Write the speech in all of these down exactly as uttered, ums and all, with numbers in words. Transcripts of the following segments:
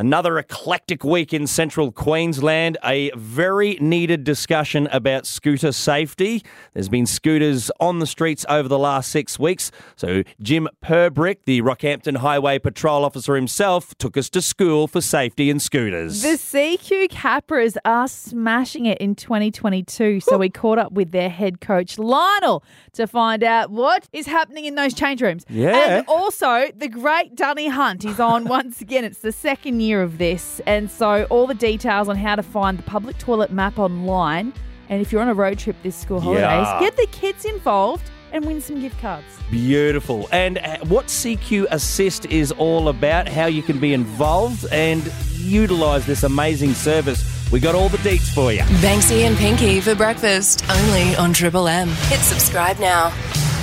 Another eclectic week in central Queensland, a very needed discussion about scooter safety. There's been scooters on the streets over the last six weeks. So Jim Purbrick, the Rockhampton Highway Patrol officer himself, took us to school for safety and scooters. The C Q Capras are smashing it in twenty twenty-two. So we caught up with their head coach, Lionel, to find out what is happening in those change rooms. Yeah. And also the great Dunny Hunt is on once again. It's the second year of this, and so all the details on how to find the public toilet map online, and if you're on a road trip this school holidays, yeah. get the kids involved and win some gift cards. Beautiful. And what C Q Assist is all about, how you can be involved and utilise this amazing service. We got all the deets for you. Banksy and Pinky for breakfast, only on Triple M. Hit subscribe now.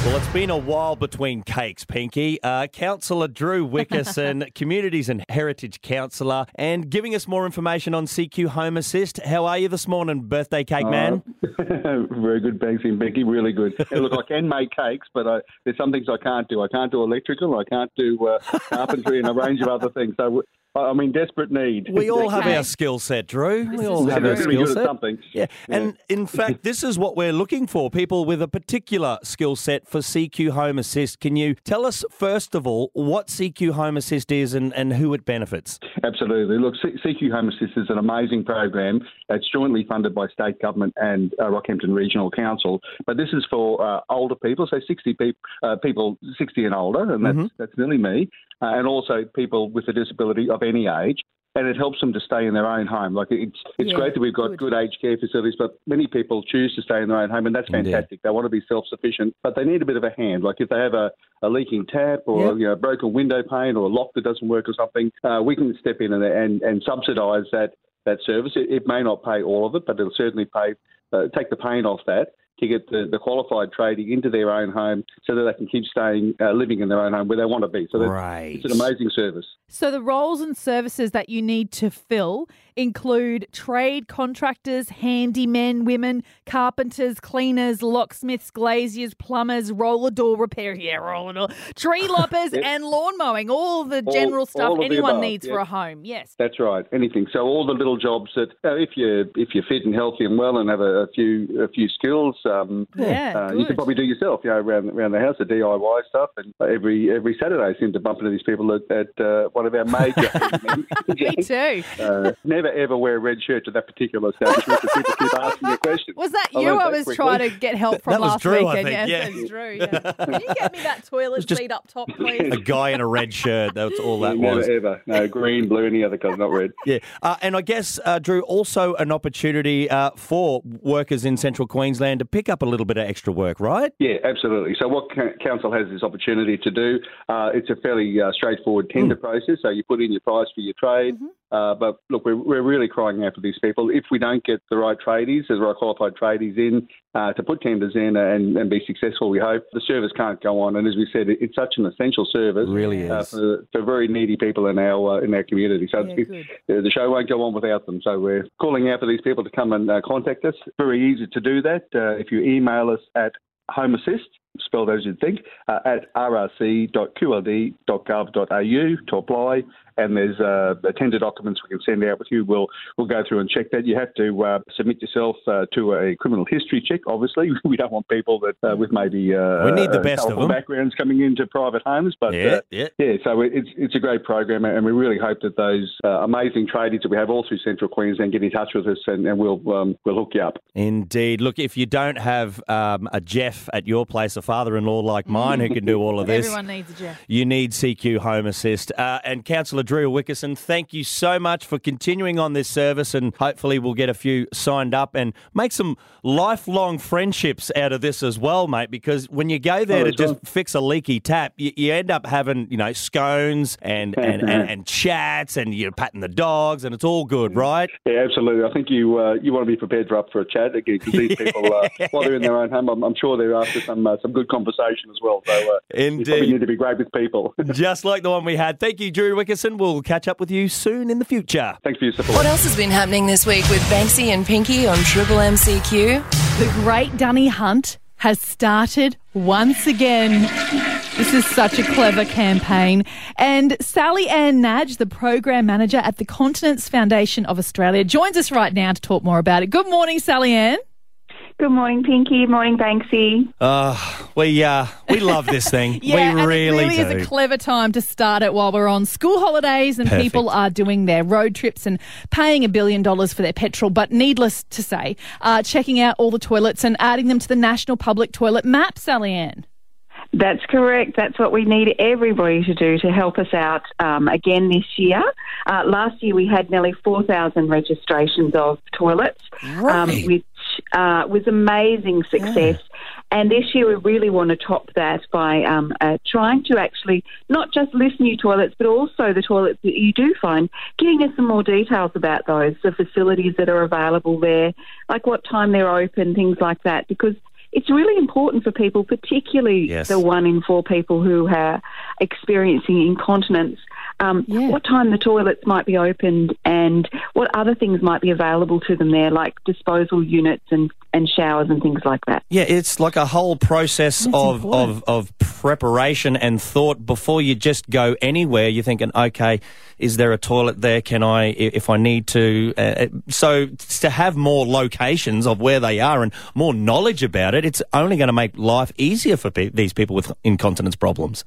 Well, it's been a while between cakes, Pinky. Uh, Councillor Drew Wickerson, Communities and Heritage Councillor, and giving us more information on C Q Home Assist. How are you this morning, birthday cake uh, man? Very good, Banksy and Pinky, really good. Hey, look, I can make cakes, but I, there's some things I can't do. I can't do electrical, I can't do uh, carpentry and a range of other things. So I mean, desperate need. We all have our skill set, Drew. We all have our skill set. Yeah. And in fact, this is what we're looking for, people with a particular skill set for C Q Home Assist. Can you tell us, first of all, what C Q Home Assist is and, and who it benefits? Absolutely. Look, C Q Home Assist is an amazing program. It's jointly funded by state government and uh, Rockhampton Regional Council. But this is for uh, older people, so sixty pe- uh, people, sixty and older, and that's, mm-hmm. that's nearly me. Uh, and also people with a disability of any age, and it helps them to stay in their own home. Like it's it's yeah, great that we've got good. good aged care facilities, but many people choose to stay in their own home, and that's fantastic. Indeed. They want to be self-sufficient, but they need a bit of a hand. Like if they have a, a leaking tap or yeah. you know, broken window pane or a lock that doesn't work or something, uh, we can step in and and, and subsidise that, that service. It, it may not pay all of it, but it'll certainly pay uh, take the pain off that, to get the, the qualified tradie into their own home so that they can keep staying, uh, living in their own home where they want to be. So right. It's an amazing service. So the roles and services that you need to fill include trade contractors, handymen, women, carpenters, cleaners, locksmiths, glaziers, plumbers, roller door repair, yeah, roller door, tree loppers yep. and lawn mowing, all the all, general stuff anyone needs yep. for a home. Yes. That's right. Anything. So all the little jobs that uh, if you're, if you're fit and healthy and well and have a, a few a few skills, Um, yeah, uh, you can probably do yourself, you know, around, around the house, the D I Y stuff. And every every Saturday, I seem to bump into these people at, at uh, one of our major. Me too. Uh, never ever wear a red shirt to that particular establishment because people keep asking you questions. Was that you? I, I was quickly. trying to get help from that last Drew, weekend. Yes, yeah. that's Drew. Yeah. Can you get me that toilet seat up top, please? A guy in a red shirt. That's all that never was. Never ever. No green, blue, any other colour, not red. Yeah, uh, and I guess uh, Drew, also an opportunity uh, for workers in Central Queensland to pick up a little bit of extra work, right? Yeah, absolutely. So what council has this opportunity to do, uh, it's a fairly uh, straightforward tender mm. process. So you put in your price for your trade. Mm-hmm. Uh, but look, we're, we're really crying out for these people. If we don't get the right tradies, the right qualified tradies in, Uh, to put tenders in and, and be successful, we hope. The service can't go on. And as we said, it, it's such an essential service. It really is. Uh, for, for very needy people in our uh, in our community. So yeah, it, it, the show won't go on without them. So we're calling out for these people to come and uh, contact us. Very easy to do that. Uh, if you email us at Home Assist, spelled as you'd think, uh, at r r c dot q l d dot gov dot a u to apply. And there's uh, tender documents we can send out with you. We'll we'll go through and check that. You have to uh, submit yourself uh, to a criminal history check. Obviously, we don't want people that uh, with maybe uh, we need the best of them. Backgrounds coming into private homes. But yeah, uh, yeah. yeah, so it's it's a great program, and we really hope that those uh, amazing tradies that we have all through Central Queensland get in touch with us, and, and we'll um, we'll hook you up. Indeed. Look, if you don't have um, a Jeff at your place, a father-in-law like mine who can do all of this, everyone needs a Jeff. You need C Q Home Assist uh, and Councillor Drew Wickerson, thank you so much for continuing on this service, and hopefully we'll get a few signed up and make some lifelong friendships out of this as well, mate, because when you go there oh, to just on. fix a leaky tap, you, you end up having, you know, scones and, and, and, and chats, and you're patting the dogs, and it's all good, right? Yeah, absolutely. I think you uh, you want to be prepared for up for a chat, because these yeah. people, uh, while they're in their own home, I'm, I'm sure they're after some, uh, some good conversation as well. So uh, you probably need to be great with people. Just like the one we had. Thank you, Drew Wickerson. We'll catch up with you soon in the future. Thanks for your support. What else has been happening this week with Banksy and Pinky on Triple M C Q? The great Dunny Hunt has started once again. This is such a clever campaign. And Sally-Anne Nadge, the program manager at the Continence Foundation of Australia, joins us right now to talk more about it. Good morning, Sally-Anne. Good morning, Pinky. Morning, Banksy. Uh, we uh, we love this thing. yeah, we really, and it really do. Is a clever time to start it while we're on school holidays and Perfect. People are doing their road trips and paying a billion dollars for their petrol, but needless to say, uh, checking out all the toilets and adding them to the National Public Toilet Map, Sally-Anne. That's correct. That's what we need everybody to do to help us out um, again this year. Uh, last year we had nearly four thousand registrations of toilets, right. um, with Uh, was amazing success, yeah. and this year we really want to top that by um, uh, trying to actually not just list new toilets, but also the toilets that you do find, giving us some more details about those, the facilities that are available there, like what time they're open, things like that, because it's really important for people, particularly yes. the one in four people who are experiencing incontinence, um, yeah. what time the toilets might be opened and what other things might be available to them there, like disposal units and, and showers and things like that. Yeah, it's like a whole process of, of, of preparation and thought before you just go anywhere. You're thinking, okay, is there a toilet there? Can I, if I need to? Uh, so to have more locations of where they are and more knowledge about it, it's only going to make life easier for pe- these people with incontinence problems.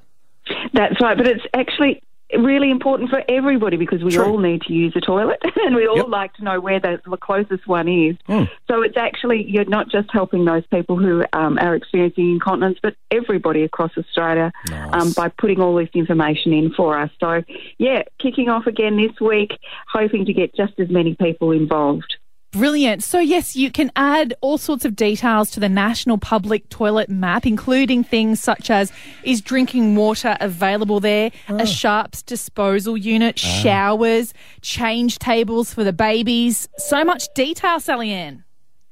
That's right, but it's actually really important for everybody because we True. all need to use a toilet and we all yep. like to know where the closest one is. Mm. So it's actually, you're not just helping those people who um, are experiencing incontinence, but everybody across Australia nice. um, by putting all this information in for us. So, yeah, kicking off again this week, hoping to get just as many people involved. Brilliant. So, yes, you can add all sorts of details to the National Public Toilet Map, including things such as is drinking water available there, oh. a sharps disposal unit, oh. showers, change tables for the babies. So much detail, Sally-Anne.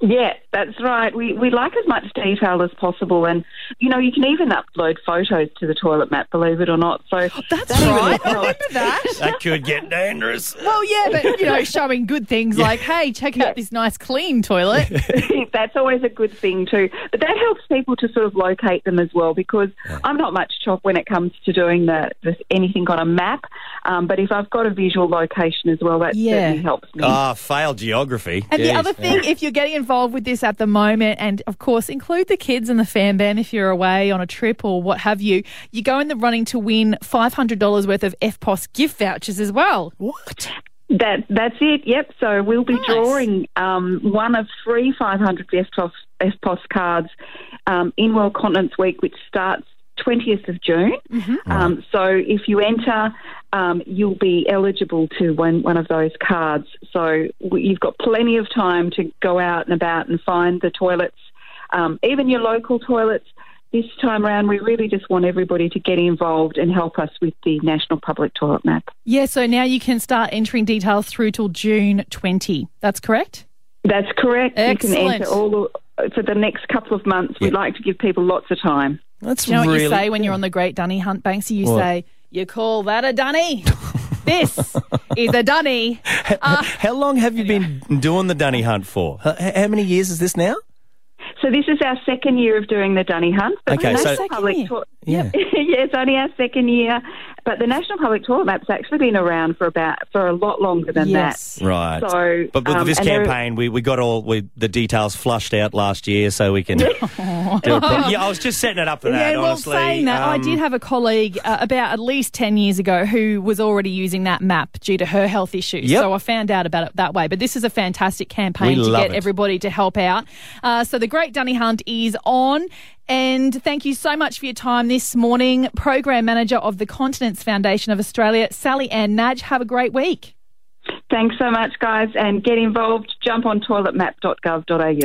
Yeah, that's right. We we like as much detail as possible. And, you know, you can even upload photos to the toilet map, believe it or not. So That's that right. I remember that. That could get dangerous. Well, yeah, but, you know, showing good things yeah. like, hey, check out this nice clean toilet. That's always a good thing too. But that helps people to sort of locate them as well because yeah. I'm not much chop when it comes to doing the, the anything on a map. Um, but if I've got a visual location as well, that yeah. certainly helps me. Ah, oh, failed geography. And Jeez. the other thing, yeah. if you're getting involved, involved with this at the moment, and of course include the kids and the fan band if you're away on a trip or what have you, you go in the running to win five hundred dollars worth of F P O S gift vouchers as well. What? That That's it, yep. So we'll be nice. drawing um, one of three five hundred F P O S, F P O S cards um, in World Continence Week, which starts twentieth of June. Mm-hmm. Um, so if you enter, um, you'll be eligible to win one of those cards. So you've got plenty of time to go out and about and find the toilets, um, even your local toilets. This time around, we really just want everybody to get involved and help us with the National Public Toilet Map. Yeah, so now you can start entering details through till June twentieth. That's correct? That's correct. Excellent. You can enter all the, for the next couple of months. Yeah. We'd like to give people lots of time. That's you know really what you say cool. when you're on the great dunny hunt, Banksy? You what? say, you call that a dunny? This is a dunny. Uh, how long have you anyway. been doing the dunny hunt for? How, how many years is this now? So this is our second year of doing the dunny hunt. But okay, so public year. To- yeah. yeah, it's only our second year. But the National Public Toilet Map's actually been around for about for a lot longer than yes. that. Right. So, but with um, this campaign, we, we got all we, the details flushed out last year, so we can. do a pro- yeah, I was just setting it up for that. Yeah, well, honestly, saying that, um, I did have a colleague uh, about at least ten years ago who was already using that map due to her health issues. Yep. So I found out about it that way. But this is a fantastic campaign we to get it. everybody to help out. Uh, so the Great Dunny Hunt is on. And thank you so much for your time this morning, Program Manager of the Continence Foundation of Australia, Sally-Anne Nadge. Have a great week. Thanks so much, guys, and get involved. Jump on toilet map dot gov dot a u.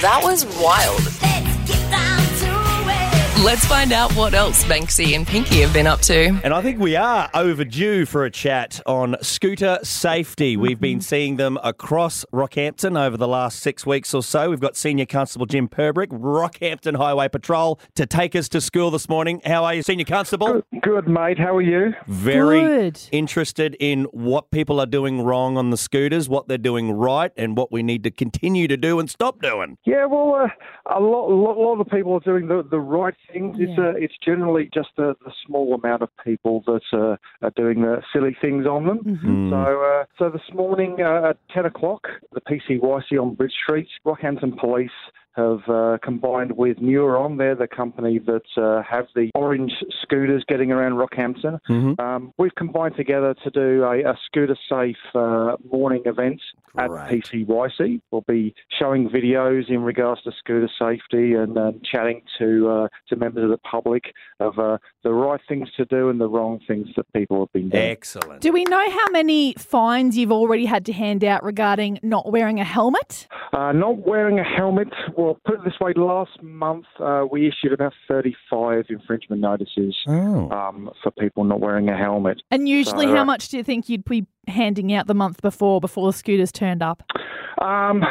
That was wild. Let's get down to it. Let's find out what else Banksy and Pinky have been up to. And I think we are overdue for a chat on scooter safety. We've mm-hmm. been seeing them across Rockhampton over the last six weeks or so. We've got Senior Constable Jim Purbrick, Rockhampton Highway Patrol, to take us to school this morning. How are you, Senior Constable? Good, good mate. How are you? Very good. Interested in what people are doing wrong on the scooters, what they're doing right, and what we need to continue to do and stop doing. Yeah, well, uh, a lot, lot, lot of people are doing the, the right things. Yeah. It's a, it's generally just a, a small amount of people that uh, are doing the silly things on them. Mm-hmm. So uh, so this morning uh, at ten o'clock, the P C Y C on Bridge Street, Rockhampton Police have uh, combined with Neuron. They're the company that uh, have the orange scooters getting around Rockhampton. Mm-hmm. Um, we've combined together to do a, a scooter-safe uh, morning event at P C Y C. We'll be showing videos in regards to scooter safety and uh, chatting to uh, to members of the public of uh, the right things to do and the wrong things that people have been doing. Excellent. Do we know how many fines you've already had to hand out regarding not wearing a helmet? Uh, not wearing a helmet... Well, Well, put it this way, last month uh, we issued about thirty-five infringement notices oh. um, for people not wearing a helmet. And usually so, how uh, much do you think you'd be handing out the month before, before the scooters turned up? Um,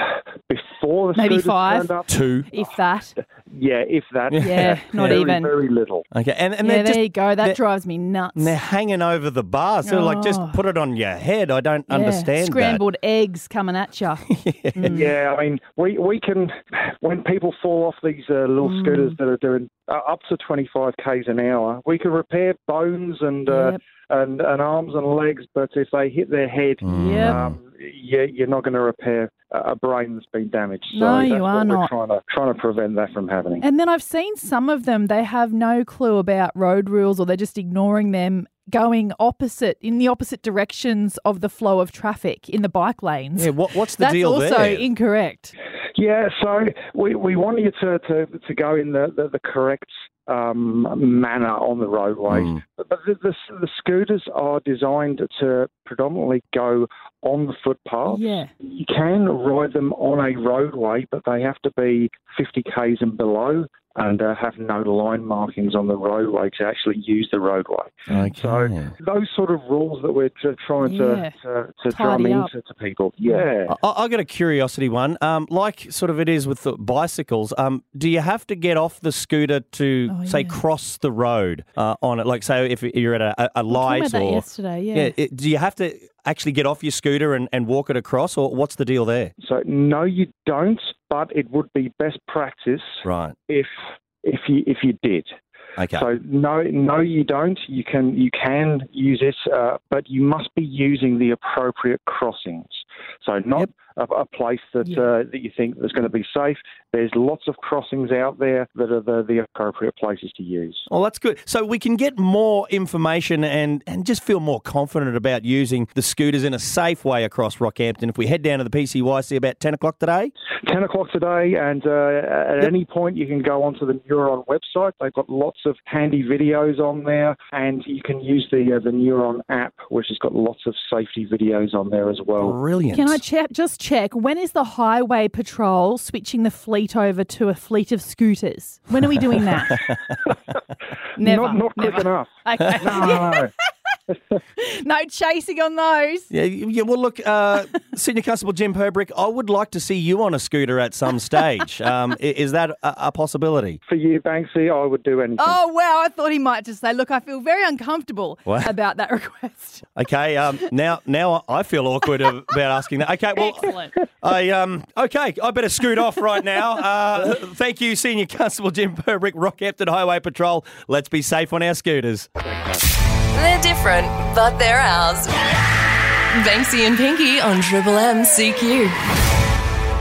before the Maybe scooters five, turned up? Two. If that. Yeah, if that. Yeah, yeah not very, even. Very little. Okay, and, and yeah, there just, you go. That drives me nuts. And they're hanging over the bars. They're oh. like, just put it on your head. I don't yeah. understand Scrambled that. Scrambled eggs coming at you. yeah. Mm. yeah, I mean, we, we can, when people fall off these uh, little mm. scooters that are doing uh, up to twenty-five kays an hour, we can repair bones and... Uh, yep. And, and arms and legs, but if they hit their head, yep. um, you, you're not going to repair a brain that's been damaged. So no, you are not. We're trying to, trying to prevent that from happening. And then I've seen some of them, they have no clue about road rules or they're just ignoring them, going opposite, in the opposite directions of the flow of traffic in the bike lanes. Yeah, what, what's the that's deal there? That's also incorrect. Yeah, so we, we want you to, to, to go in the, the, the correct Um, manner on the roadways. Mm. But the, the, the scooters are designed to predominantly go on the footpath. Yeah. You can ride them on a roadway, but they have to be fifty kays and below and uh, have no line markings on the roadway to actually use the roadway. Okay. So those sort of rules that we're t- trying yeah. to, to, to drum into to people. Yeah. I, I got a curiosity one. Um, like sort of it is with the bicycles, um, do you have to get off the scooter to, oh, say, yeah. cross the road uh, on it? Like, say, if you're at a, a light or... talking about that yesterday, yeah. yeah it, do you have to actually get off your scooter and, and walk it across, or what's the deal there? So, no, you don't. But it would be best practice right. if if you if you did. Okay. So no, no, you don't. You can you can use it, uh, but you must be using the appropriate crossings. So not yep. a, a place that yep. uh, that you think is going to be safe. There's lots of crossings out there that are the, the appropriate places to use. Well, that's good. So we can get more information and, and just feel more confident about using the scooters in a safe way across Rockhampton. If we head down to the P C Y C about ten o'clock today? ten o'clock today, and uh, at yep. any point you can go onto the Neuron website. They've got lots of handy videos on there, and you can use the, uh, the Neuron app, which has got lots of safety videos on there as well. Brilliant. Can I ch- just check, when is the highway patrol switching the fleet over to a fleet of scooters? When are we doing that? Never. Not, not quick never. enough. Okay. No. No chasing on those. Yeah, yeah. Well, look, uh, Senior Constable Jim Purbrick, I would like to see you on a scooter at some stage. Um, is that a, a possibility? For you, Banksy, I would do anything. Oh, wow. I thought he might just say, look, I feel very uncomfortable what? about that request. Okay. Um, now now I feel awkward about asking that. Okay. Well, excellent. I, um, okay. I better scoot off right now. Uh, thank you, Senior Constable Jim Purbrick, Rockhampton Highway Patrol. Let's be safe on our scooters. They're different, but they're ours. Banksy and Pinky on Triple M C Q.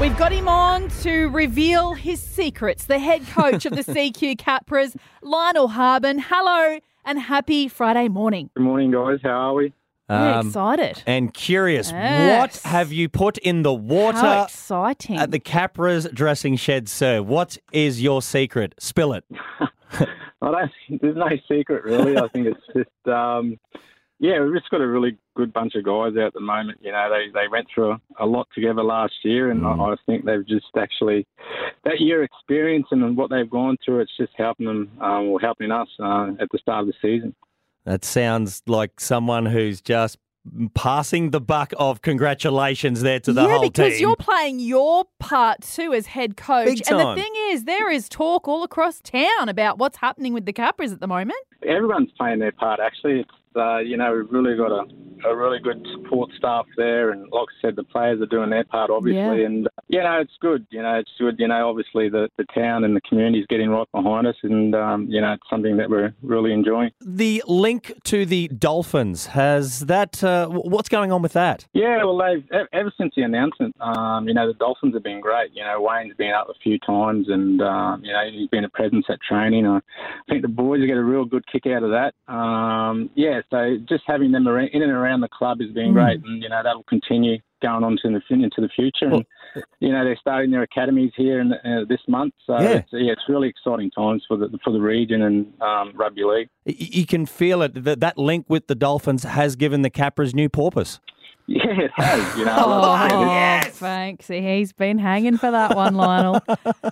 We've got him on to reveal his secrets. The head coach of the C Q Capras, Lionel Harbin. Hello and happy Friday morning. Good morning, guys. How are we? We're um, excited. And curious, yes. what have you put in the water How exciting. at the Capras dressing shed, sir? What is your secret? Spill it. I don't, there's no secret really. I think it's just, um, yeah, we've just got a really good bunch of guys out at the moment. You know, they, they went through a, a lot together last year, and mm. I, I think they've just actually, that year experience and what they've gone through, it's just helping them um, or helping us uh, at the start of the season. That sounds like someone who's just passing the buck of congratulations there to the yeah, whole team. Yeah, because you're playing your part too as head coach. Big time. And the thing is, there is talk all across town about what's happening with the Capras at the moment. Everyone's playing their part, actually. It's, uh, you know, we've really got to a really good support staff there, and like I said, the players are doing their part, obviously. Yeah. And, you know, it's good. You know, it's good. You know, obviously the, the town and the community is getting right behind us, and, um, you know, it's something that we're really enjoying. The link to the Dolphins, has that, uh, what's going on with that? Yeah, well, they've, ever since the announcement, um, you know, the Dolphins have been great. You know, Wayne's been up a few times, and, um, you know, he's been a presence at training. I think the boys get a real good kick out of that. Um, yeah, so just having them around, in and around the club has been mm. great, and, you know, that'll continue going on to the, into the future. And, well, you know, they're starting their academies here in, uh, this month. So, yeah. It's, yeah, it's really exciting times for the for the region and um, rugby league. You can feel it, that that link with the Dolphins has given the Capras new porpoise. Yeah, it has. You know, oh, oh yes, Banksy, he's been hanging for that one, Lionel.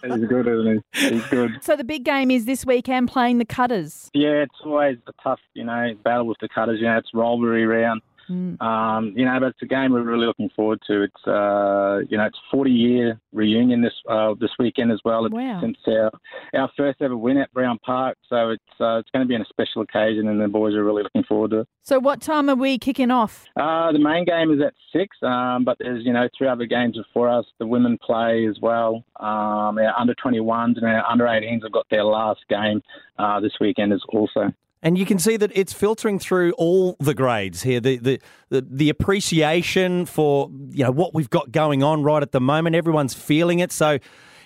He's good, isn't he? He's good. So the big game is this weekend, playing the Cutters. Yeah, it's always a tough, you know, battle with the Cutters. You know, it's rivalry round. Mm. Um, you know, but it's a game we're really looking forward to. It's uh, you know, it's forty year reunion this uh, this weekend as well. It's, wow. Since our, our first ever win at Brown Park, so it's uh, it's going to be on a special occasion, and the boys are really looking forward to it. So, what time are we kicking off? Uh, the main game is at six, um, but there's you know three other games before us. The women play as well. Um, our under twenty-ones and our under eighteens have got their last game uh, this weekend as also. And you can see that it's filtering through all the grades here. The, the the the appreciation for you know what we've got going on right at the moment. Everyone's feeling it. So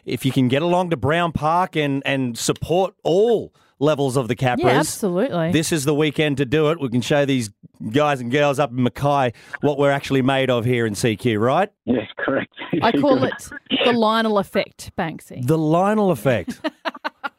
if you can get along to Brown Park and, and support all levels of the Capras, yeah, absolutely. This is the weekend to do it. We can show these guys and girls up in Mackay what we're actually made of here in C Q, right? Yes, yeah, correct. I call it the Lionel effect, Banksy. The Lionel effect.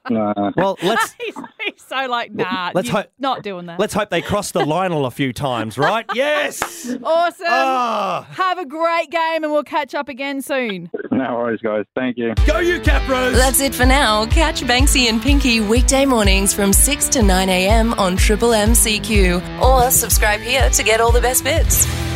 Nah. Well, let's. he's, he's so like, nah. Let's hope, not doing that. Let's hope they cross the Lionel a few times, right? Yes. Awesome. Oh. Have a great game, and we'll catch up again soon. No worries, guys. Thank you. Go you, Capras. That's it for now. Catch Banksy and Pinky weekday mornings from six to nine a m on Triple M C Q, or subscribe here to get all the best bits.